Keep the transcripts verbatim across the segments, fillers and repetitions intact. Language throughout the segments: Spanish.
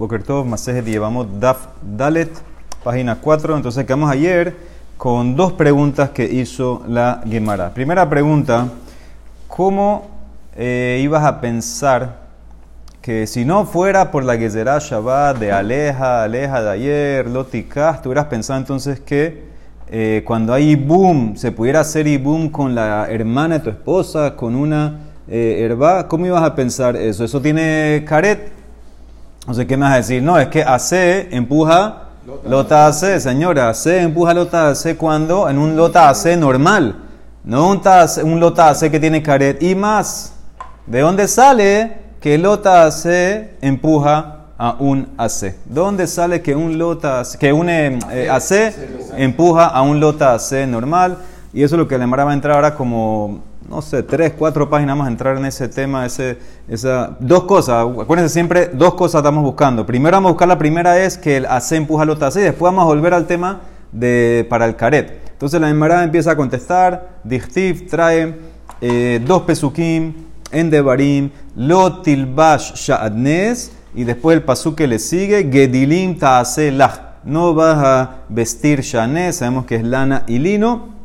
Boker Tov, Masejet, llevamos Daf Dalet, página cuatro. Entonces quedamos ayer con dos preguntas que hizo la Gemara. Primera pregunta, ¿cómo eh, ibas a pensar que si no fuera por la Gezerá Shabbat de Aleja, Aleja de ayer, Lotikás, tú hubieras pensado entonces que eh, cuando hay Ibum, se pudiera hacer Ibum con la hermana de tu esposa, con una eh, herba? ¿Cómo ibas a pensar eso? ¿Eso tiene caret? No sé qué me vas a decir. No, es que hace empuja lota hace, señora, hace empuja lota hace cuando en un lota hace normal, no un, tase, un lota hace que tiene caret y más. ¿De dónde sale que lota hace empuja a un hace? ¿Dónde sale que un lota que un eh, hace empuja a un lota hace normal? Y eso es lo que la Gemara va a entrar ahora como, no sé, tres, cuatro páginas más a entrar en ese tema, ese, esa, dos cosas. Acuérdense siempre, dos cosas estamos buscando. Primero vamos a buscar, la primera es que el hace empuja lo tase, y después vamos a volver al tema de, para el caret. Entonces la Gemara empieza a contestar, Dichtiv trae eh, dos pesukim en Devarim, lo tilbash sha'adnes, y después el pasuk que le sigue, gedilim ta'ase lach, no vas a vestir sha'adnes, sabemos que es lana y lino.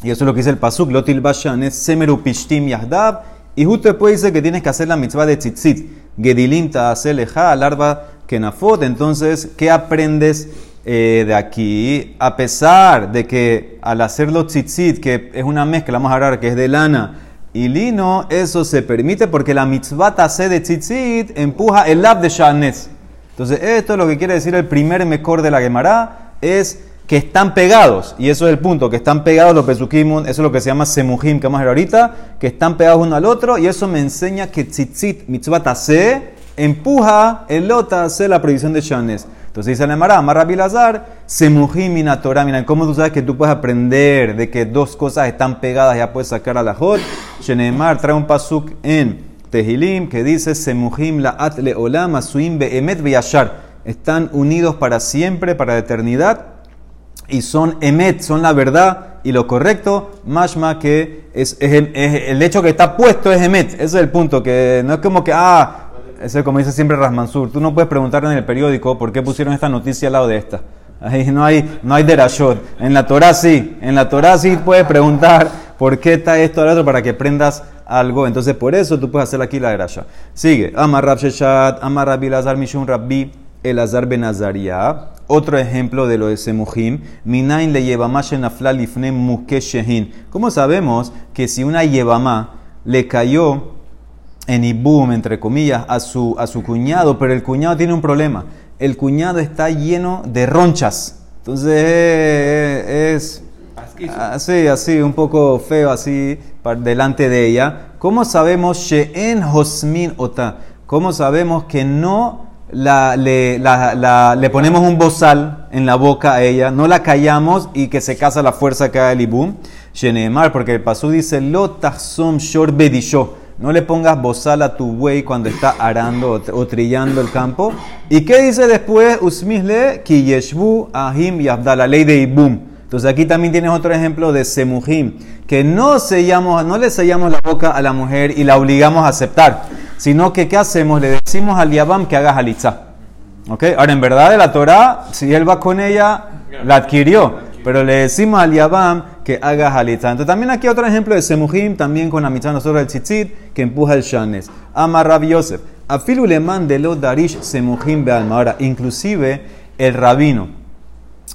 Y eso es lo que dice el pasuk, lo tilbashan es semeru pishtim yahdab. Y justo después dice que tienes que hacer la mitzvah de tzitzit, gedilim ta'aseh leja larva kenafot. Entonces, ¿qué aprendes eh, de aquí? A pesar de que al hacerlo tzitzit, que es una mezcla, vamos a hablar, que es de lana y lino, eso se permite porque la mitzvah ta'aseh de tzitzit empuja el lab de shanes. Entonces, esto es lo que quiere decir el primer mejor de la Gemara, es que están pegados, y eso es el punto, que están pegados los pesukim, eso es lo que se llama semujim, que vamos a ver ahorita, que están pegados uno al otro, y eso me enseña que tzitzit mitzvah taseh empuja el lotaseh, la prohibición de shanes. Entonces dice la Gemara, Amar Rabbi Elazar, semujim mina Torah. Miren, ¿cómo tú sabes que tú puedes aprender de que dos cosas están pegadas? Ya puedes sacar a la jod. Sheneemar trae un pasuk en Tehilim que dice, semujim la'at le'olam asuim be'emet ve'yashar, están unidos para siempre, para la eternidad, y son emet, son la verdad y lo correcto. Mashma que es, es, el, es el hecho que está puesto es emet, ese es el punto, que no es como que ah, eso es como dice siempre Rasmansur, tú no puedes preguntar en el periódico por qué pusieron esta noticia al lado de esta. Ahí no hay, no hay derashot. En la Torah sí, en la Torah sí puedes preguntar por qué está esto al otro para que prendas algo. Entonces por eso tú puedes hacer aquí la derasha. Sigue, Amar Rav Sheshat, Amar Rabbi Elazar mishum Rabbi Elazar ben Azariah. Otro ejemplo de lo de semujim, minain le yevamá shenafla lifne mukeshehin. ¿Cómo sabemos que si una yevamá le cayó en ibum, entre comillas, a su, a su cuñado, pero el cuñado tiene un problema? El cuñado está lleno de ronchas. Entonces es así, así, un poco feo, así, delante de ella. ¿Cómo sabemos she'en hosmin ota? ¿Cómo sabemos que no La, le, la, la, le ponemos un bozal en la boca a ella, no la callamos y que se casa la fuerza que haga el ibum? Sheneemar, porque el pasú dice, lo tachsom shor bedisho, no le pongas bozal a tu buey cuando está arando o, o trillando el campo. ¿Y qué dice después? Usmisle ki yeshvu ahim yavda, la ley de ibum. Entonces aquí también tienes otro ejemplo de semujim, que no, sellamos, no le sellamos la boca a la mujer y la obligamos a aceptar, sino que ¿qué hacemos? Le decimos al Yabam que haga halitzá. ¿Okay? Ahora, en verdad, de la Torah, si él va con ella, la adquirió, pero le decimos al Yabam que haga halitzá. Entonces, también aquí otro ejemplo de semujim, también con la mitzvah nosotros del tzitzit, que empuja el shanes. Amar Rabbi Yosef, afilu leman de lo darish semujim be'alma. Ahora, inclusive, el rabino,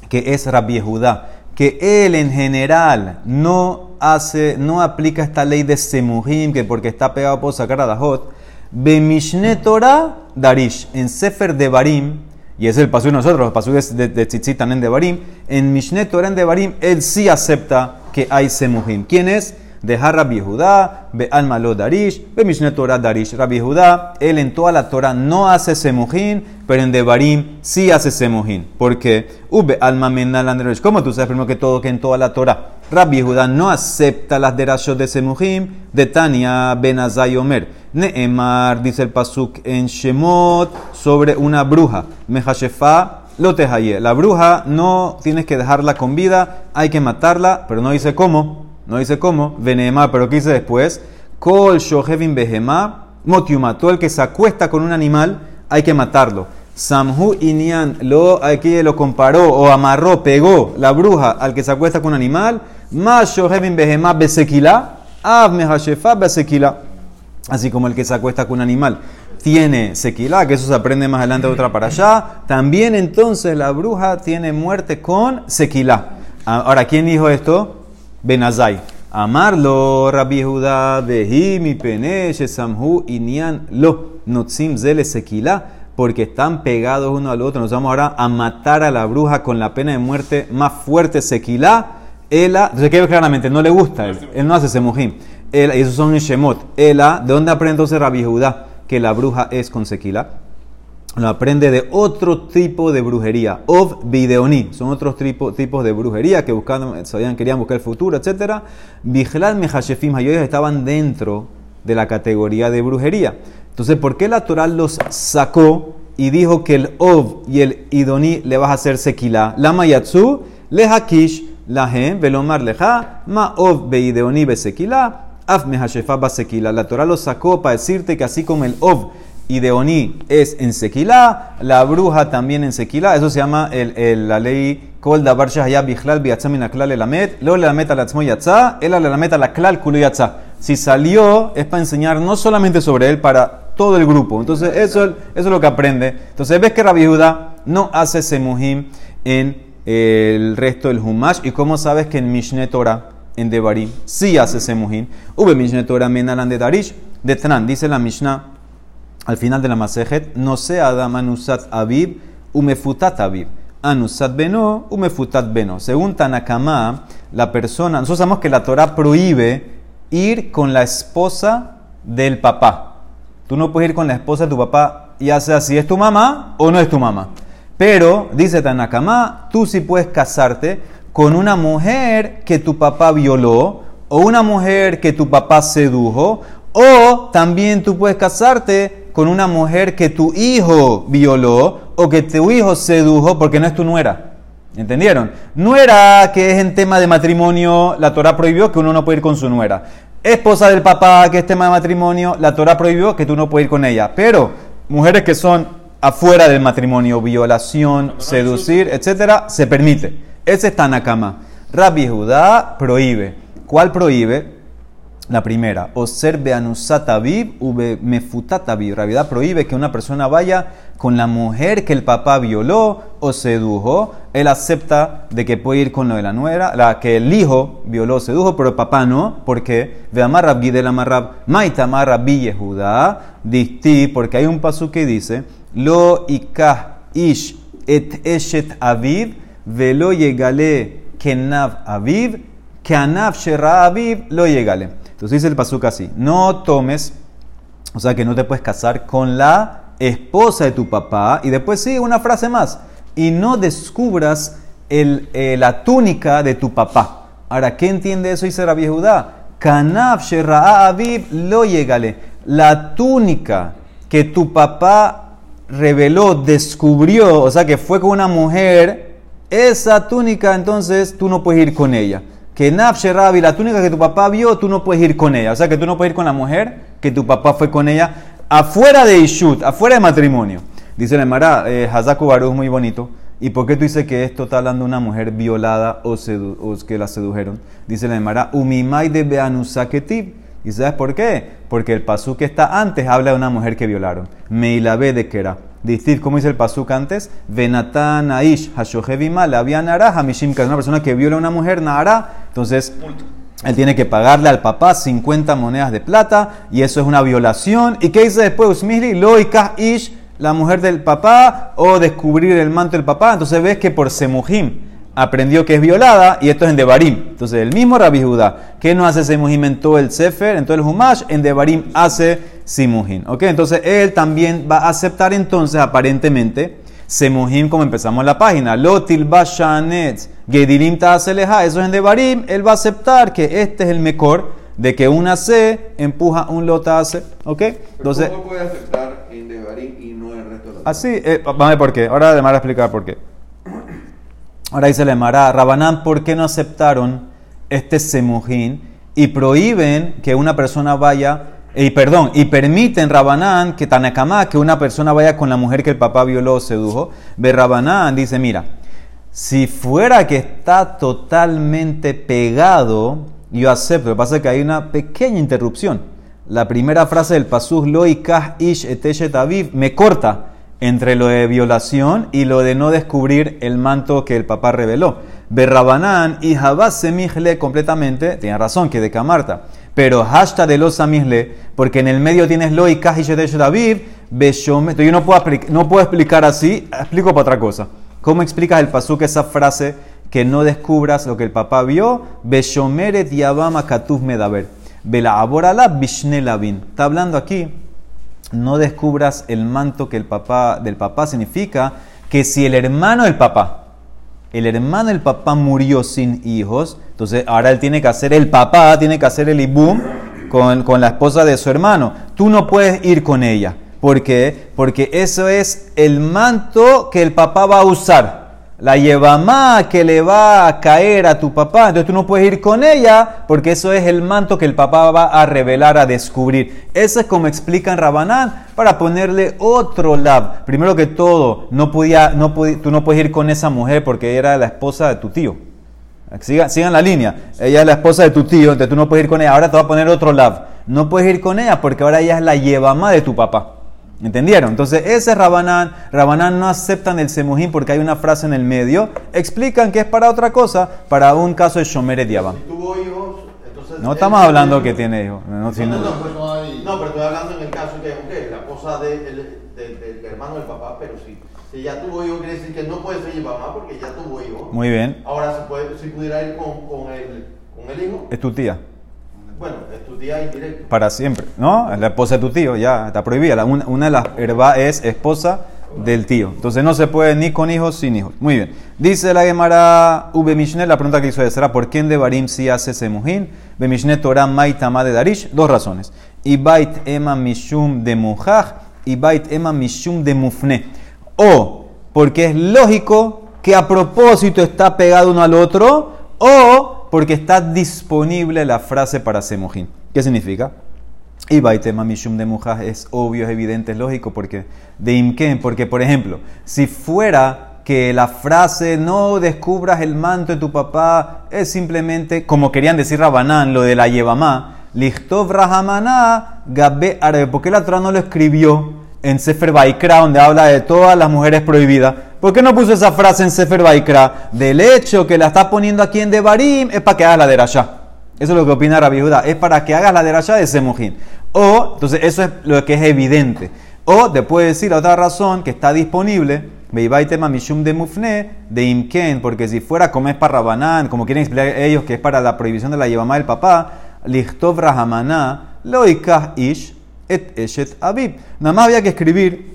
que es Rabbi Yehudá, que él en general no hace, no aplica esta ley de semujim, que porque está pegado por sacar a la hot, Be Mishne Torah Darish, en Sefer Devarim, y es el pasú de nosotros, el pasú de, de Tzitzit también Devarim, en Mishne Torah en Devarim, él sí acepta que hay semujim. ¿Quién es? De Rabbi Yehudá, Be Alma Lo Darish, Be Mishne Torah Darish. Rabbi Yehudá, él en toda la Torah no hace semujim, pero en Devarim sí hace semujim. ¿Por qué? Ube Alma Menalan Darish. ¿Cómo tú sabes primero que todo que en toda la Torah Rabbi Yehudá no acepta las derashot de semujim? De Tania ben Azai Omer, Neemar, dice el pasuk en Shemot sobre una bruja, Mehashefa lo tejaye, la bruja no tienes que dejarla con vida, hay que matarla, pero no dice cómo, no dice cómo. Veneemar, pero ¿qué dice después? Kol shohevin behemá motiuma, todo el que se acuesta con un animal hay que matarlo. Samhu Inyan, lo aquí lo comparó o amarró, pegó la bruja al que se acuesta con un animal. Así como el que se acuesta con un animal tiene sequilá, que eso se aprende más adelante de otra para allá, también entonces la bruja tiene muerte con sequilá. Ahora, ¿quién dijo esto? Benazai. Amarlo, Rabbi Judá, Vehimi, Peneche, Samhu, Inyan, Lo, Notzim, Zele, Sequilá, porque están pegados uno al otro. Nos vamos ahora a matar a la bruja con la pena de muerte más fuerte, sequilá. Ela, se queda claramente, no le gusta, él, él no hace semujim. Ela, y esos son en Shemot. Ela, ¿de dónde aprende entonces Rabbi Judá que la bruja es con sequilá? Lo aprende de otro tipo de brujería, ov videoní, son otros tipo, tipos de brujería que buscaban, sabían, querían buscar el futuro, etcétera. Vigilad mehashefim, ellos estaban dentro de la categoría de brujería. Entonces, ¿por qué la Torah los sacó y dijo que el ov y el idoní le vas a hacer sequilá? Lama yatsu lehakish lahem velomar leha ma ov beideoní besequilá af mehashefa basequilá. La Torah los sacó para decirte que así como el ov y deoní es en sequilá, la bruja también en sequilá. Eso se llama el, el, la ley kol davar shehaya bichlal biyatza min haklal lelamet lo lelamet al atzmo yatza ela lelamet al haklal kulo yatza. Si salió es para enseñar no solamente sobre él, para todo el grupo. Entonces eso, eso es lo que aprende. Entonces ves que Rabbi Judá no hace semuhim en el resto del Humash. ¿Y cómo sabes que en Mishne Torah, en Devarim, sí hace semuhim? Ube Mishne Torah menalan de Darish de Tran, dice la Mishnah al final de la Masejet, no se adam anusat abib umefutat abib anusat beno umefutat beno. Según Tanakama, la persona, nosotros sabemos que la Torah prohíbe ir con la esposa del papá. Tú no puedes ir con la esposa de tu papá, ya sea si es tu mamá o no es tu mamá. Pero, dice Tanakama, tú sí puedes casarte con una mujer que tu papá violó, o una mujer que tu papá sedujo, o también tú puedes casarte con una mujer que tu hijo violó, o que tu hijo sedujo, porque no es tu nuera. ¿Entendieron? Nuera, que es en tema de matrimonio, la Torah prohibió que uno no puede ir con su nuera. Esposa del papá, que es tema de matrimonio, la Torah prohibió que tú no puedes ir con ella. Pero mujeres que son afuera del matrimonio, violación, seducir, etcétera, se permite. Ese es Tanakama. Rabbi Judá prohíbe. ¿Cuál prohíbe? La primera. Oser beanusat aviv ube mefutat aviv. Rabbi Judá prohíbe que una persona vaya con la mujer que el papá violó o sedujo. Él acepta de que puede ir con lo de la nuera, la que el hijo violó o sedujo, pero el papá no, porque ve amarrab gidel amarrab maita amarrab Judá distí, porque hay un pasú que dice lo ikah ish et eshet aviv velo yegale kenav aviv kenav shera aviv lo yegale. Entonces dice el pasú así: no tomes, o sea que no te puedes casar con la esposa de tu papá, y después sí, una frase más, y no descubras el, eh, la túnica de tu papá. Ahora, ¿qué entiende eso? Dice Rabbi Judá, Kanaf shera'a aviv lo yegale, la túnica que tu papá reveló, descubrió, o sea que fue con una mujer, esa túnica entonces tú no puedes ir con ella. Que Nafsherabi, la túnica que tu papá vio, tú no puedes ir con ella, o sea que tú no puedes ir con la mujer que tu papá fue con ella, afuera de Ishut, afuera de matrimonio. Dice la Emara, eh, Hazaku Baru es muy bonito. ¿Y por qué tú dices que esto está hablando de una mujer violada o, sedu- o que la sedujeron? Dice la Emara, Umimai de Beanusaketib. ¿Y sabes por qué? Porque el pasuk que está antes habla de una mujer que violaron. Meilabe de Kera. Distir, ¿cómo dice el pasuk antes? Venatan Aish, Hashohevima, Labianara, Hamishimka. Es una persona que viola a una mujer, Nara. Entonces, multa. Él tiene que pagarle al papá cincuenta monedas de plata, y eso es una violación. ¿Y qué dice después? Usmili, loikah ish, la mujer del papá, o descubrir el manto del papá. Entonces ves que por semuhim aprendió que es violada, y esto es en Devarim. Entonces el mismo Rabbi Judá, que no hace semuhim en todo el Sefer, en todo el Humash, en Devarim hace semuhim. ¿Ok? Entonces él también va a aceptar entonces aparentemente semuhim, como empezamos la página. Lotil bashanet gedilim ta'aseleja, eso es en Devarim. Él va a aceptar que este es el mejor, de que una C empuja un lota hace. ¿Ok? Entonces, ¿cómo puede aceptar en Devarim y no en el resto de los? Así, eh, vamos a por qué. Ahora Lemara va a explicar por qué. Ahora dice Lemara, Rabanán, ¿por qué no aceptaron este semujín y prohíben que una persona vaya Y perdón, y permiten Rabanán que Tanakamá, que una persona vaya con la mujer que el papá violó o sedujo. Ve Rabanán, dice, mira, si fuera que está totalmente pegado, yo acepto. Lo que pasa es que hay una pequeña interrupción. La primera frase del pasuk, lo ikah ish eteshet aviv, me corta entre lo de violación y lo de no descubrir el manto que el papá reveló. Ve Rabanán y Javás semijle completamente, tenía razón que de Camarta. Pero hashtag de los amisle, porque en el medio tienes lo y kajishetesh David, beshome. Yo no puedo, no puedo explicar así, explico para otra cosa. ¿Cómo explicas el pasuk esa frase que no descubras lo que el papá vio? Beshomeret yabama katuf medaber. Bela aborala bishnelabin. Está hablando aquí, no descubras el manto que el papá, del papá significa que si el hermano del papá, el hermano del papá murió sin hijos, entonces ahora él tiene que hacer, el papá tiene que hacer el ibum con, con la esposa de su hermano. Tú no puedes ir con ella. ¿Por qué? Porque eso es el manto que el papá va a usar. La yevamá que le va a caer a tu papá. Entonces tú no puedes ir con ella porque eso es el manto que el papá va a revelar, a descubrir. Eso es como explican Rabanán para ponerle otro lab. Primero que todo, no podía, no podía, tú no puedes ir con esa mujer porque era la esposa de tu tío. Sigan, sigan la línea. Ella es la esposa de tu tío, entonces tú no puedes ir con ella. Ahora te va a poner otro lab. No puedes ir con ella porque ahora ella es la yevamá de tu papá. ¿Entendieron? Entonces ese es Rabanán. Rabanán no aceptan el semujín porque hay una frase en el medio. Explican que es para otra cosa, para un caso de Shomeret Yabam. Si tuvo hijos, entonces... No estamos hablando que tiene hijos. No, no, sino... no, no, pues no, hay... no, pero estoy hablando en el caso que okay, la esposa del de, de, de, de hermano del papá, pero sí. Si ya tuvo hijos, quiere decir que no puede ser Yabamá porque ya tuvo hijos. Muy bien. Ahora, si, puede, si pudiera ir con, con, el, con el hijo... Es tu tía. Bueno, es tu tía indirecto. Para siempre, ¿no? Es la esposa de tu tío, ya está prohibida. Una, una de las herba es esposa del tío. Entonces no se puede ni con hijos, sin hijos. Muy bien. Dice la Gemara Ube Mishne, la pregunta que hizo Ezra, ¿por qué en Devarim sí hace semujín? Be Mishne Torah Maitamá de Darish. Dos razones. Y Bait Ema Mishum de Mujaj y Bait Ema Mishum de Mufne. O porque es lógico que a propósito está pegado uno al otro, o porque está disponible la frase para semujín. ¿Qué significa? Y baitema mishum de mujaj es obvio, es evidente, es lógico. Porque, de imken, porque, por ejemplo, si fuera que la frase no descubras el manto de tu papá es simplemente, como querían decir Rabanán, lo de la yevamá, lichtov rahamaná gabe árabe. ¿Por qué la Torah no lo escribió en Sefer Baikra, donde habla de todas las mujeres prohibidas? ¿Por qué no puso esa frase en Sefer Baikra? Del hecho que la estás poniendo aquí en Devarim, es para que hagas la derashá. Eso es lo que opina Rabbi Judá. Es para que hagas la derashá de semujín. O, entonces, eso es lo que es evidente. O, te puede decir la otra razón, que está disponible, Beibaitema mishum de mufne, de imken, porque si fuera como es para Rabanán, como quieren explicar ellos, que es para la prohibición de la yevamá del papá, lichtov rahamaná, loikah ish, et eshet abib. Nada más había que escribir,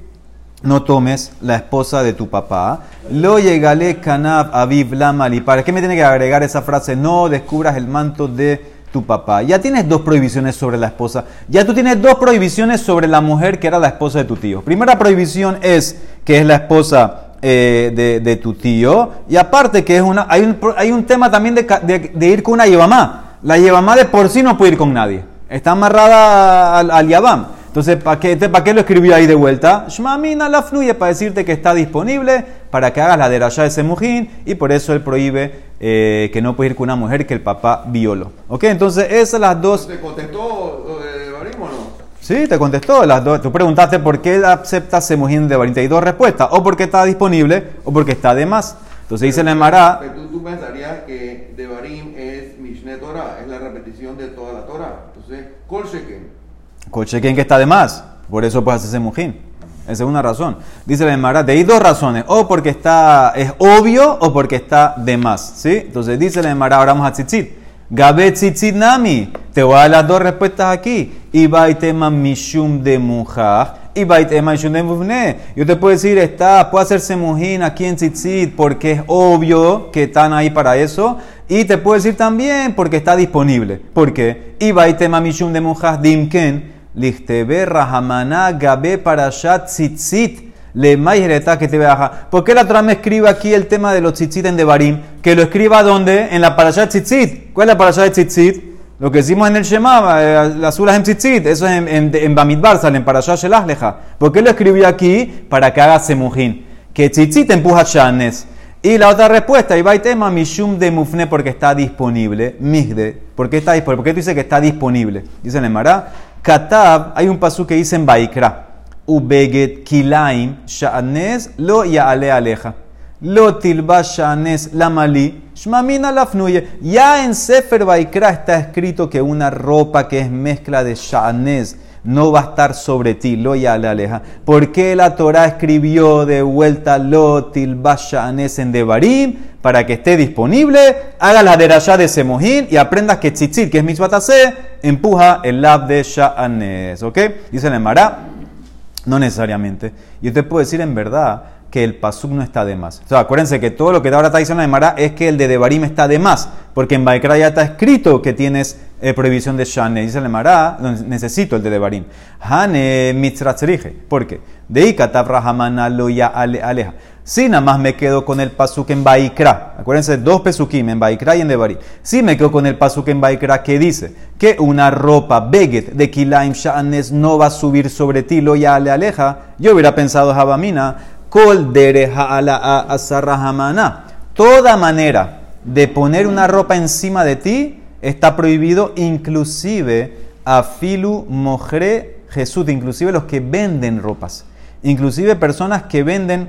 no tomes la esposa de tu papá. Lo yegale kanab aviv lamali. ¿Para qué me tiene que agregar esa frase? No descubras el manto de tu papá. Ya tienes dos prohibiciones sobre la esposa. Ya tú tienes dos prohibiciones sobre la mujer que era la esposa de tu tío. Primera prohibición es que es la esposa eh, de, de tu tío. Y aparte que es una, hay, un, hay un tema también de, de, de ir con una yevamá. La yevamá de por sí no puede ir con nadie. Está amarrada al, al yabam. Entonces, ¿para qué, ¿para qué lo escribió ahí de vuelta? Shmamina la fluye para decirte que está disponible, para que hagas la derashá de semujín, y por eso él prohíbe eh, que no puedes ir con una mujer que el papá violó. ¿Ok? Entonces, esas las dos... ¿Te contestó eh, Barim o no? Sí, te contestó las dos. Tú preguntaste por qué acepta semujín de Barim. Hay dos respuestas. O porque está disponible, o porque está de más. Entonces, dice la Emara... Pero tú, tú pensarías que de Barim es Mishne Torah, es la repetición de toda la Torah. Entonces, Kol Shekem. Cochequen que está de más, por eso pues hace semujín. Esa es una razón. Dice la Gemara, de ahí dos razones, o porque está es obvio o porque está de más, ¿sí? Entonces dice la Gemara, ahora vamos a tzitzit. Gabe tzitzit nami, te voy a dar las dos respuestas aquí. Y baitema mishum de mujaj, y baitema mishum de mufne. Yo te puedo decir, está, puede hacer semujín aquí en tzitzit porque es obvio que están ahí para eso. Y te puedo decir también porque está disponible. ¿Por qué? Y baitema mishum de mujaj dimken. Lichtebe rahamana gabe parashat tzitzit le mayreta que te baja. ¿Por qué la Torah me escribe aquí el tema de los tzitzit en Devarim? Que lo escriba ¿dónde? En la parashat tzitzit. ¿Cuál es la parashat de tzitzit? Lo que hicimos en el Shema, las suras en Tzitzit, eso es en, en, en Bamidbar, salen para allá Shelashleja. ¿Por qué lo escribí aquí? Para que haga semujín. Que Tzitzit empuja Shanes. Y la otra respuesta, Ibai tema Mishum de Mufne, porque está disponible. Migde, ¿por qué está disponible? ¿Por qué tú dices que está disponible? Dice el Mará, Katab, hay un pasú que dice en Baikra, Ubeget Kilaim Shanes lo Yaale Aleja. Lo tilba shanes lamali, shmamina lafnuye. Ya en Sefer Baikra está escrito que una ropa que es mezcla de shanes no va a estar sobre ti, lo ya le aleja. ¿Por qué la Torah escribió de vuelta lo tilba shanes en Devarim? Para que esté disponible, haga la derashá de semojín y aprendas que tzitzit, que es mitzvatase, empuja el lab de shanes. ¿Ok? Dice la Mará, no necesariamente. Yo te puedo decir en verdad que el pasuk no está de más. O sea, acuérdense que todo lo que ahora está diciendo la Gemara es que el de Devarim está de más, porque en Baikra ya está escrito que tienes eh, prohibición de Shane. Dice la Gemara, necesito el de Devarim. Hane mitzratzrije. ¿Por qué? De Ikatab Rahamana loya aleja. Si nada más me quedo con el pasuk en Baikra, acuérdense, dos pesukim, en Baikra y en Devarim. Si me quedo con el pasuk en Baikra, ¿qué dice? Que una ropa, beget, de kilaim sha'anes, no va a subir sobre ti, loya aleja. Yo hubiera pensado, Javamina, Kol dereja ala asarrahamana. Toda manera de poner una ropa encima de ti está prohibido, inclusive a filu mojre Jesús, inclusive los que venden ropas, inclusive personas que venden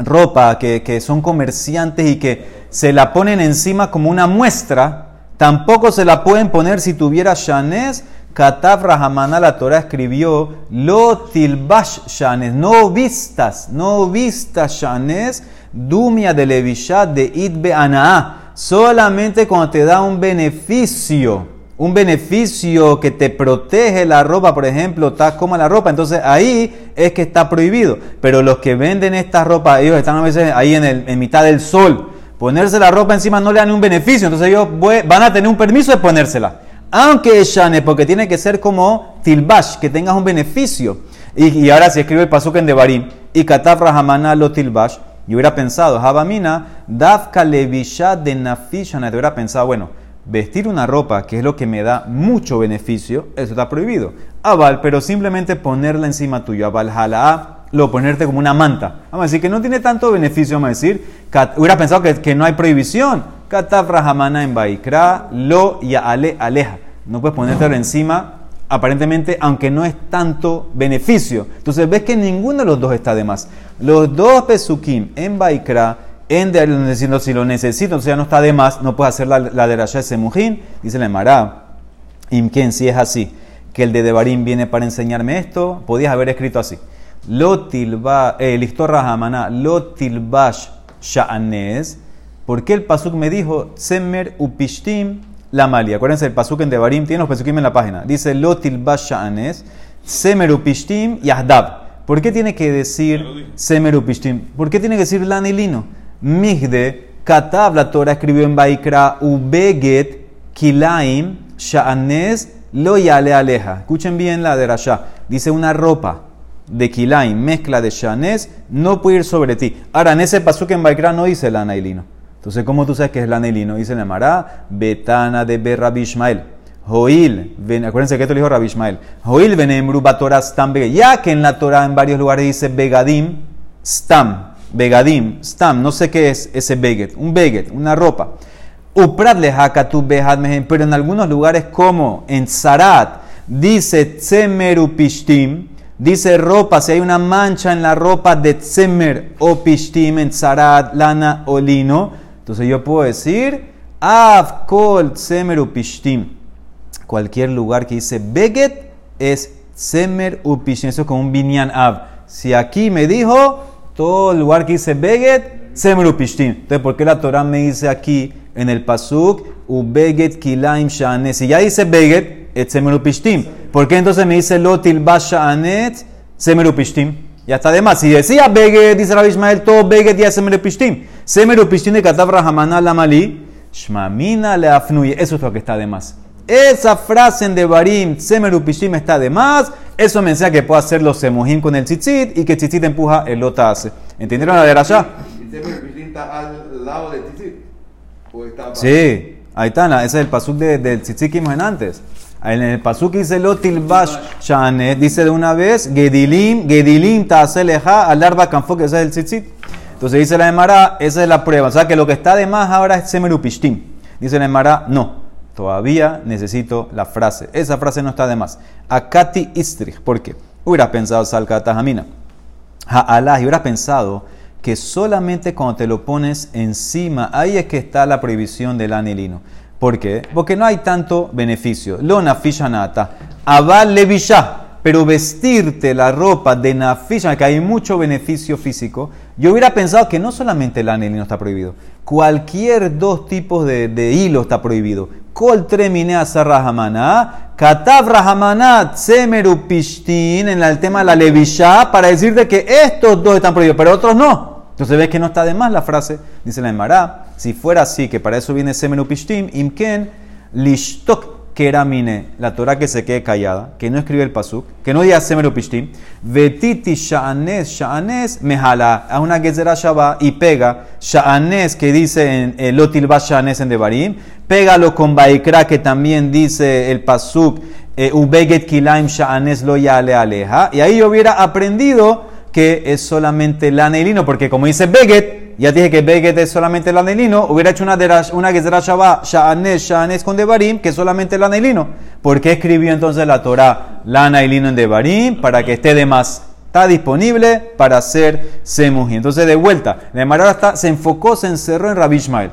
ropa, que, que son comerciantes y que se la ponen encima como una muestra, tampoco se la pueden poner si tuviera shanes. Katab Rahamana, la Torah escribió lo tilbash shanes, no vistas, no vistas shanes, dumia de levisha de itbe anaa, solamente cuando te da un beneficio, un beneficio que te protege la ropa, por ejemplo, estás como la ropa, entonces ahí es que está prohibido. Pero los que venden esta ropa, ellos están a veces ahí en, el, en mitad del sol, ponerse la ropa encima no le dan un beneficio, entonces ellos van a tener un permiso de ponérsela. Aunque es shane, porque tiene que ser como tilbash, que tengas un beneficio. Y, y ahora si escribe el pasuk en Devarim, y katab rahamana lo tilbash, yo hubiera pensado, Javamina, davka levisha de nafishana, te hubiera pensado, bueno, vestir una ropa, que es lo que me da mucho beneficio, eso está prohibido. Aval, pero simplemente ponerla encima tuyo, aval halaa, lo ponerte como una manta. Vamos a decir que no tiene tanto beneficio, vamos a decir, kat, hubiera pensado que, que no hay prohibición. Katab Rahamana en Baikra, lo yaale aleja. No puedes ponértelo encima, aparentemente, aunque no es tanto beneficio. Entonces ves que ninguno de los dos está de más. Los dos pesukim en Baikra, en diciendo si lo necesito, o sea, no está de más, no puedes hacer la, la derashá de semujín. Dice la Gemara, imken, si es así, que el de Devarim viene para enseñarme esto, podías haber escrito así. Lo tilba, eh, listo Rahamana, lo tilbash sha'anez. Porque el pasuk me dijo, Semer upishtim lamali. Acuérdense, el pasuk en Devarim tiene los pasukim en la página. Dice, lo tilbash sha'anes, Semer upishtim yahdab. ¿Por qué tiene que decir Semer upishtim? ¿Por qué tiene que decir lana y lino? Migde, katab, la Torah escribió en Baikra, ubeget kilaim sha'anes lo yale aleja. Escuchen bien la derashá. Dice una ropa de kilaim, mezcla de sha'anes, no puede ir sobre ti. Ahora, en ese pasuk en Baikra no dice lana y lino. Entonces, ¿cómo tú sabes que es lana y lino? Dice la Mará, Betana de Ber Rabbi Ishmael. Joil, ven, acuérdense que esto lo dijo Rabbi Ishmael. Joil venemru batorah stam begadim. Ya que en la Torah en varios lugares dice begadim, stam, begadim, stam. No sé qué es ese beget, un beget, una ropa. Uprat lehakatu behad mehem. Pero en algunos lugares como en Sarat dice tzemeru pishtim. Dice ropa, si hay una mancha en la ropa de tzemer o pishtim en Sarat, lana o lino. Entonces yo puedo decir, Av kol tzemer upishtim. Cualquier lugar que dice beget es tzemer upishtim. Eso es como un binyan av. Si aquí me dijo, todo lugar que dice beget, tzemer upishtim. Entonces, ¿por qué la Torah me dice aquí en el pasuk, ubeget kilaim sha'anet? Si ya dice beget, es tzemer upishtim. ¿Por qué entonces me dice lo tilbash sha'anet, tzemer upishtim? Ya está de más. Si decía Beget, dice Rabbi Ishmael, todo Beget ya Semer Upishtim. Semer Upishtim de Katab Rahamana Lamali, Shmamina Leafnuye. Eso es lo que está de más. Esa frase en Devarim, Semer Upishtim, está de más. Eso me enseña que puedo hacer los semujín con el tzitzit y que el tzitzit empuja el lota hace. ¿Entendieron la derashá? ¿El Semer Upishtim está al lado del tzitzit? Sí. Ahí está, ese es el pasuk de, del tzitzit que en antes. En el pasuk dice lo tilbash shane, dice de una vez, gedilim, gedilim taseleja al darba kanfok, ese es el tzitzit. Entonces dice la Gemara, esa es la prueba. O sea que lo que está de más ahora es semerupishtim. Dice la Gemara, no, todavía necesito la frase. Esa frase no está de más. Akati istrich, ¿por qué? Hubieras pensado, salka tajamina, ha'alah, y hubieras pensado que solamente cuando te lo pones encima, ahí es que está la prohibición del anilino. ¿Por qué? Porque no hay tanto beneficio. Lo nafishanata, aval levisha. Pero vestirte la ropa de nafishan, que hay mucho beneficio físico, yo hubiera pensado que no solamente el anilino está prohibido, cualquier dos tipos de, de hilo está prohibido. Kol treminea sarrahamaná, katav rahamaná, tsemerupishtin, en el tema de la levishá, para decirte que estos dos están prohibidos, pero otros no. Entonces ves que no está de más la frase, dice la Emara, si fuera así, que para eso viene tsemerupishtin, imken, lishtok, que era mine, la Torah que se quede callada, que no escribe el pasuk, que no diga semerupishtim, vetiti sha'anes, sha'anes, mehala, a una gezerá shabá, y pega, sha'anes, que dice en lotilba sha'anes en Devarim, pégalo con baikra, que también dice el pasuk, ubeget kilaim sha'anes lo yale aleja, y ahí yo hubiera aprendido que es solamente el anelino, porque como dice beget, ya dije que Beget es solamente el anelino, hubiera hecho una derash, una gezerá shabá, sha'anes, sha'anes con Devarim, que es solamente el anelino. ¿Por qué escribió entonces la Torah la anelino en Devarim? Para que esté de más. Está disponible para hacer semuji. Entonces, de vuelta, la Gemara está, se enfocó, se encerró en Rabbi Ishmael.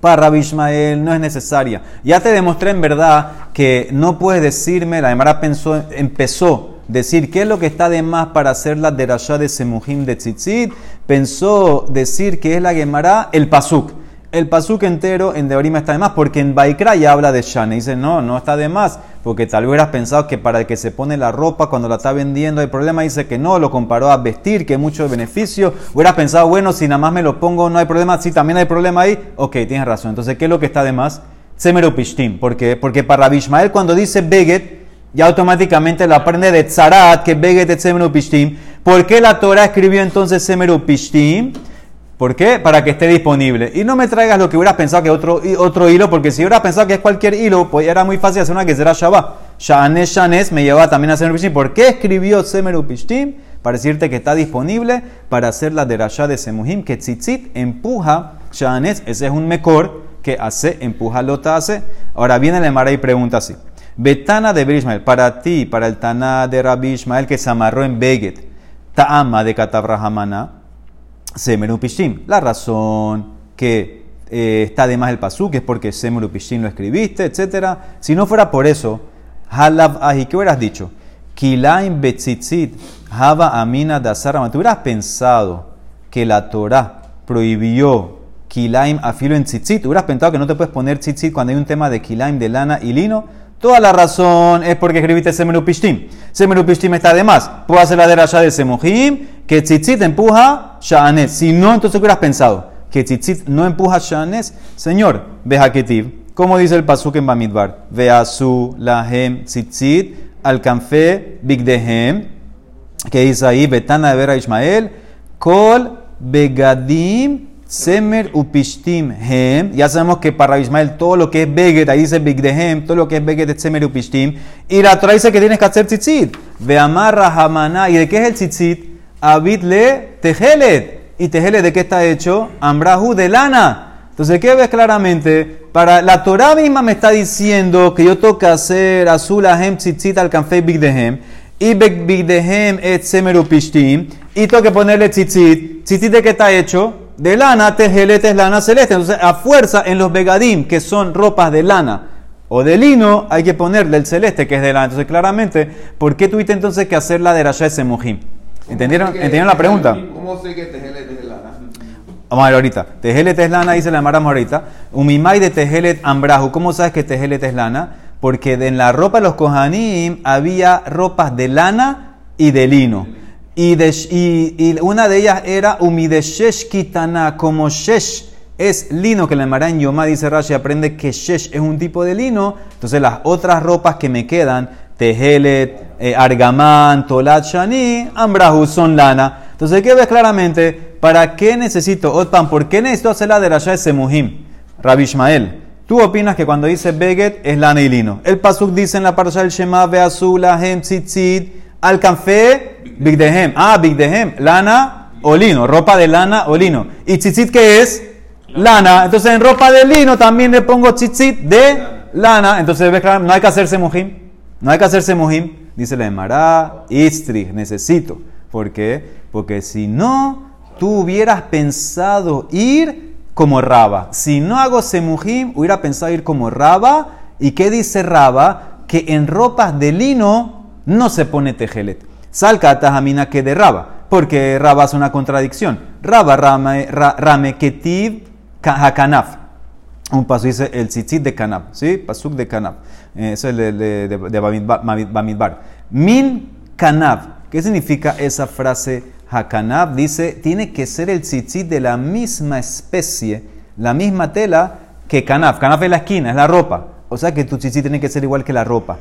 Para Rabbi Ishmael no es necesaria. Ya te demostré en verdad que no puedes decirme, la Gemara pensó, empezó decir qué es lo que está de más para hacer la derashá de Semujim de Tzitzit, pensó decir que es la Gemara el pasuk. El pasuk entero en Devarim está de más, porque en Baikra ya habla de Shane. Dice, no, no está de más, porque tal vez hubieras pensado que para el que se pone la ropa cuando la está vendiendo hay problema. Dice que no, lo comparó a vestir, que mucho beneficio. Hubieras pensado, bueno, si nada más me lo pongo no hay problema. Si sí, también hay problema ahí. Ok, tienes razón. Entonces, ¿qué es lo que está de más? Tsemerupishtim. ¿Por qué? Porque para Bishmael cuando dice Beget, ya automáticamente la aprende de Tzarat, que Beget et semerupishtim. ¿Por qué la Torah escribió entonces semerupishtim? ¿Por qué? Para que esté disponible. Y no me traigas lo que hubieras pensado que otro, otro hilo, porque si hubieras pensado que es cualquier hilo, pues era muy fácil hacer una que será Shabbat. Sha'anes, Sha'anes me lleva también a semerupishtim. ¿Por qué escribió semerupishtim? Para decirte que está disponible para hacer la derashá de Semujim, que Tzitzit empuja Sha'anes. Ese es un mekor que hace, empuja lota hace. Ahora viene la Emara y pregunta así. Betana de Bishmael, para ti, para el Taná de Rabbi Ishmael que se amarró en Beget, Ta'ama de Katav Rahamana, Semerupishtim. La razón que eh, está de más el pasuk es porque Semerupishtim lo escribiste, etcétera. Si no fuera por eso, Halav Ahi, ¿qué hubieras dicho? Kilaim betzitzit, Hava Amina dasarama. ¿Tú hubieras pensado que la Torah prohibió Kilaim afilo en tzitzit? ¿Tú hubieras pensado que no te puedes poner tzitzit cuando hay un tema de Kilaim de lana y lino? Toda la razón es porque escribiste semerupishtim. Semerupishtim está de más. Puedo hacer la derashá de Semujim, que tzitzit empuja sha'anes. Si no, entonces ¿qué hubieras pensado? Que tzitzit no empuja sha'anes. Señor, bejaketiv, como dice el pasuk en Bamidbar, veasu lahem tzitzit al kanfe bigdehem, que dice ahí, betana de Bera Ishmael, kol begadim semerupishtim hem. Ya sabemos que para Ishmael todo lo que es beget, ahí dice bigdehem, todo lo que es beget es semerupishtim. Y la Torah dice que tienes que hacer tzitzit. Ve'amar rahamaná. ¿Y de qué es el tzitzit? Abit le tejelet. ¿Y tejelet de qué está hecho? Ambrahu de lana. Entonces, ¿qué ves claramente? Para la Torah misma me está diciendo que yo tengo que hacer azul ahem tzitzit al canfei bigdehem. Y bigdehem es semerupishtim. Y tengo que ponerle tzitzit. ¿Tzitzit de qué está hecho? De lana, tejelete es lana celeste. Entonces, a fuerza en los begadim, que son ropas de lana o de lino, hay que ponerle el celeste, que es de lana. Entonces, claramente, ¿por qué tuviste entonces que hacer la derashá de Semujim? ¿Entendieron, ¿Entendieron la pregunta? ¿Cómo sé que tejelete es lana? Vamos a ver ahorita. Tejelete es lana, dice la Emara ahorita. Umimai de tejelet ambrahu. ¿Cómo sabes que tejelete es lana? Porque en la ropa de los kohanim había ropas de lana y de lino. Y, de, y, y una de ellas era umideshesh kitana, como shesh es lino, que la Emara en Yomá dice Rashi, aprende que shesh es un tipo de lino. Entonces las otras ropas que me quedan, tejelet, eh, argamán, tolat shani, ambrahu, son lana. Entonces ¿qué ves claramente? ¿Para qué necesito, Otpan, por qué necesito hacer la derashá de Semujim? Rabbi Ishmael, Tú opinas que cuando dice Beget es lana y lino. El pasuk dice en la parasha del Shema, Beazul, Lahem, Tzitzit, Alcanfe, Bigdehem. Ah, Bigdehem, lana o lino, ropa de lana o lino. ¿Y Tzitzit qué es? Lana. Entonces en ropa de lino también le pongo Tzitzit de lana. Entonces ves, claro, no hay que hacerse mojim. No hay que hacerse mojim. Dice la Gemara, Istrich, necesito. ¿Por qué? Porque si no, tú hubieras pensado ir como Raba. Si no hago semujim, hubiera pensado ir como Raba. ¿Y qué dice Raba? Que en ropas de lino no se pone tejelet. Salca tajamina que de Raba. Porque Raba es una contradicción. Raba rame, ra, rame ketiv hakanaf. Un paso dice el tzitzit de kanaf. ¿Sí? Pasuk de kanaf. Eso es de, de, de, de Bamidbar. Min kanaf. ¿Qué significa esa frase? Hakanab dice, tiene que ser el tzitzit de la misma especie, la misma tela que kanaf. Kanaf es la esquina, es la ropa. O sea que tu tzitzit tiene que ser igual que la ropa.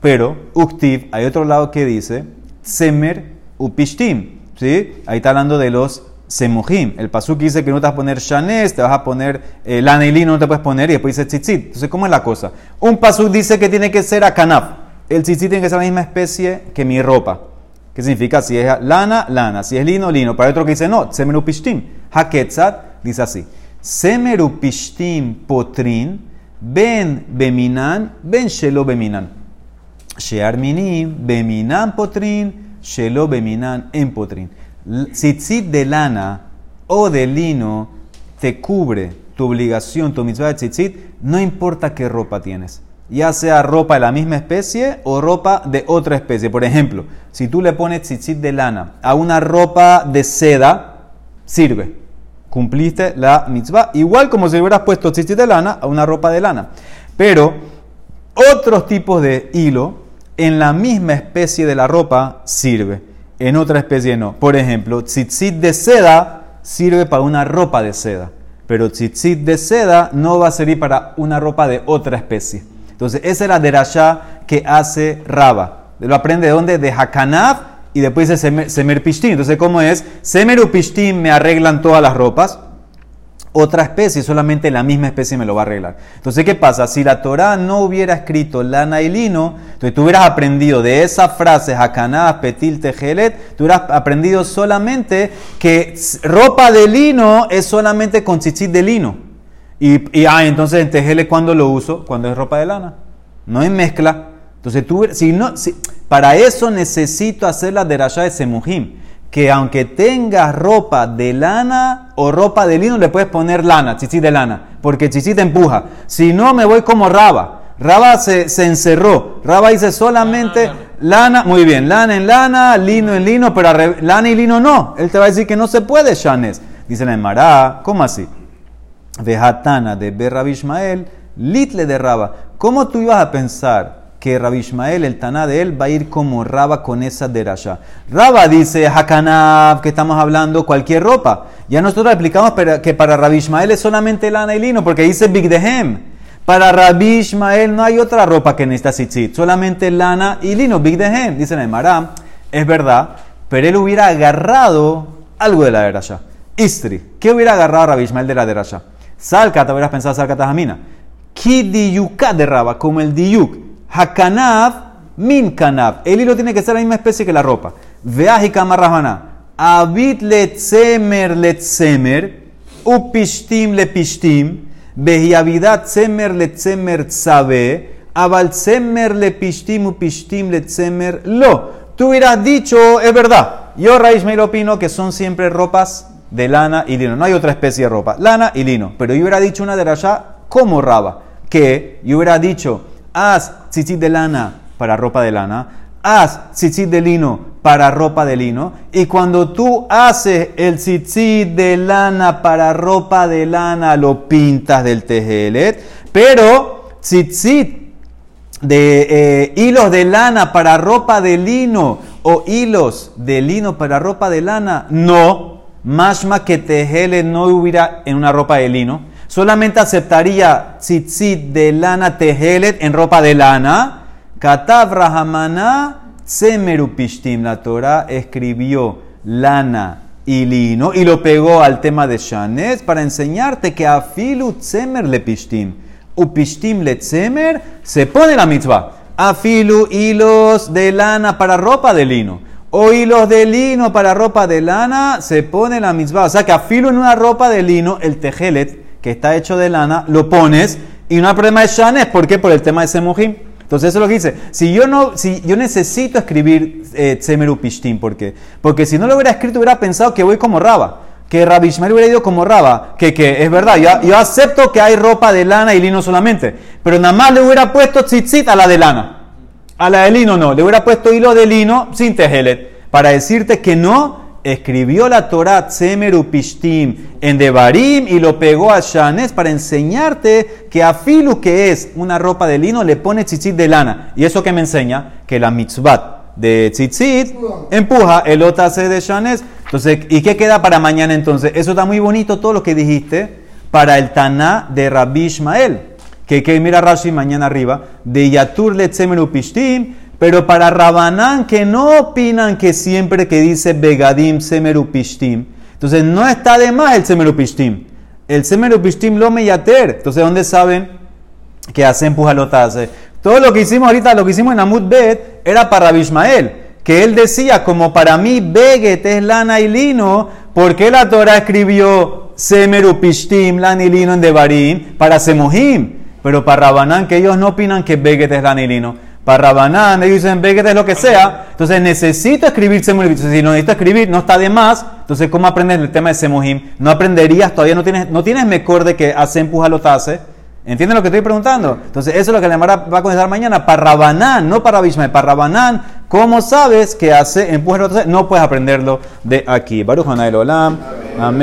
Pero, uktiv, hay otro lado que dice, tsemer upishtim. ¿Sí? Ahí está hablando de los semujim. El pasuk dice que no te vas a poner shanes, te vas a poner eh, lana y lino, no te puedes poner, y después dice tzitzit. Entonces, ¿cómo es la cosa? Un pasuk dice que tiene que ser a kanaf. El tzitzit tiene que ser la misma especie que mi ropa. ¿Qué significa? Si es lana, lana. Si es lino, lino. Para otro que dice, no, semerupishtim. Haketzat dice así. Semerupishtim potrin, ben beminan, ben shelo beminan. Shearminim, beminan potrin, shelo beminan en potrin. Tzitzit de lana o de lino te cubre tu obligación, tu mitzvah de tzitzit, no importa qué ropa tienes. Ya sea ropa de la misma especie o ropa de otra especie. Por ejemplo, si tú le pones tzitzit de lana a una ropa de seda, sirve. Cumpliste la mitzvah. Igual como si le hubieras puesto tzitzit de lana a una ropa de lana. Pero otros tipos de hilo en la misma especie de la ropa sirve. En otra especie no. Por ejemplo, tzitzit de seda sirve para una ropa de seda. Pero tzitzit de seda no va a servir para una ropa de otra especie. Entonces, esa es la derashá que hace Raba. Lo aprende de dónde? De Hakanaf y después dice Semer, semer Pishtim. Entonces, ¿cómo es? Semer u Pishtim me arreglan todas las ropas. Otra especie, solamente la misma especie me lo va a arreglar. Entonces, ¿qué pasa? Si la Torá no hubiera escrito lana y lino, entonces tú hubieras aprendido de esa frase Hakanaf, Petil, Tejelet, tú hubieras aprendido solamente que ropa de lino es solamente con tzitzit de lino. Y, y ah, entonces en tejeles, ¿cuándo lo uso? Cuando es ropa de lana. No es mezcla. Entonces tú, si no, si, para eso necesito hacer la derashá de semujim. Que aunque tengas ropa de lana o ropa de lino, le puedes poner lana, tzitzit de lana. Porque tzitzit te empuja. Si no, me voy como Raba. Raba se, se encerró. Raba dice solamente lana, lana, muy bien, lana en lana, lino en lino, pero re, lana y lino no. Él te va a decir que no se puede, Shanes. Dice la Emara, ¿cómo así? De Hatana, de Ber Rabbi Ishmael, Litle de Raba. ¿Cómo tú ibas a pensar que Rabbi Ishmael, el Taná de él, va a ir como Raba con esa derashá? Raba dice, Hakanav, que estamos hablando, cualquier ropa. Ya nosotros explicamos que para Rabbi Ishmael es solamente lana y lino, porque dice Bigdehem. Para Rabbi Ishmael no hay otra ropa que en esta tzitzit, solamente lana y lino, Bigdehem. Dice la Emara, es verdad, pero él hubiera agarrado algo de la derashá. Istri, ¿qué hubiera agarrado Rabbi Ishmael de la derashá? Salca, te habrás pensado, salca tajamina. Ki diyuka de Raba, como el diyuk. Hakanav, min kanav. El hilo tiene que ser la misma especie que la ropa. Veaj y kamarrahana. Abit le tsemer le tsemer. Upishtim le pishtim. Bejiavidat tsemer le tsemer tsabe. Abal tsemer le pishtim upishtim le tsemer lo. Tú hubieras dicho, es verdad. Yo, Raíz, me lo opino que son siempre ropas de lana y lino. No hay otra especie de ropa. Lana y lino. Pero yo hubiera dicho una derashá como Raba. Que yo hubiera dicho, haz tzitzit de lana para ropa de lana. Haz tzitzit de lino para ropa de lino. Y cuando tú haces el tzitzit de lana para ropa de lana, lo pintas del tejelet. Pero tzitzit de eh, hilos de lana para ropa de lino o hilos de lino para ropa de lana, no. Mashma que tejele no hubiera en una ropa de lino, solamente aceptaría tzitzit de lana tejelet en ropa de lana. Katav rahamana tsemerupishtim. La Torah escribió lana y lino y lo pegó al tema de Shanes para enseñarte que afilu tsemer le pishtim. Upishtim letzemer, se pone la mitzvah. Afilu, hilos de lana para ropa de lino. O hilos de lino para ropa de lana, se pone la mitzvah. O sea que afilu en una ropa de lino, el tejelet, que está hecho de lana, lo pones. Y no hay problema de shanes. ¿Por qué? Por el tema de semujim. Entonces eso es lo que dice. Si yo, no, si yo necesito escribir eh, tzemer upishtim, ¿por qué? Porque si no lo hubiera escrito, hubiera pensado que voy como Raba. Que Rabbi Ishmael hubiera ido como Raba, que, que es verdad, yo, yo acepto que hay ropa de lana y lino solamente, pero nada más le hubiera puesto tzitzit a la de lana, a la de lino no, le hubiera puesto hilo de lino sin tejelet, para decirte que no, escribió la Torah tzemer upishtim en Devarim y lo pegó a Shanes para enseñarte que a filu que es una ropa de lino le pone tzitzit de lana, y eso que me enseña, que la mitzvah de tzitzit empuja el otase de Shanes. Entonces, ¿y qué queda para mañana entonces? Eso está muy bonito todo lo que dijiste para el Taná de Rabbi Ishmael, que, que mira Rashi mañana arriba de Yatur le tzemer upishtim, pero para Rabanán que no opinan que siempre que dice Begadim tzemer upishtim, entonces no está de más el tzemer upishtim, el tzemer upishtim lo meyater. Entonces, ¿dónde saben que hace empuja el otase? Todo lo que hicimos ahorita, lo que hicimos en Amud Bet, era para Rabbi Ishmael, que él decía, como para mí beget es lana y lino, ¿por qué la Torah escribió tzemer upishtim, lana y lino en Devarim? Para semujim. Pero para Rabanán, que ellos no opinan que beget es lana y lino. Para Rabanán, ellos dicen beget es lo que sea. Entonces necesito escribir tzemer upishtim. Si no necesito escribir, no está de más. Entonces, ¿cómo aprendes el tema de semujim? No aprenderías, todavía no tienes, no tienes mejor de que hace empuja lo tase. ¿Entienden lo que estoy preguntando? Entonces, eso es lo que la Gemara va a contestar mañana. Para Rabanán, no para Bishma, para Rabanán, ¿cómo sabes que hace empuja? No puedes aprenderlo de aquí. Baruch Hanay Olam. Amén.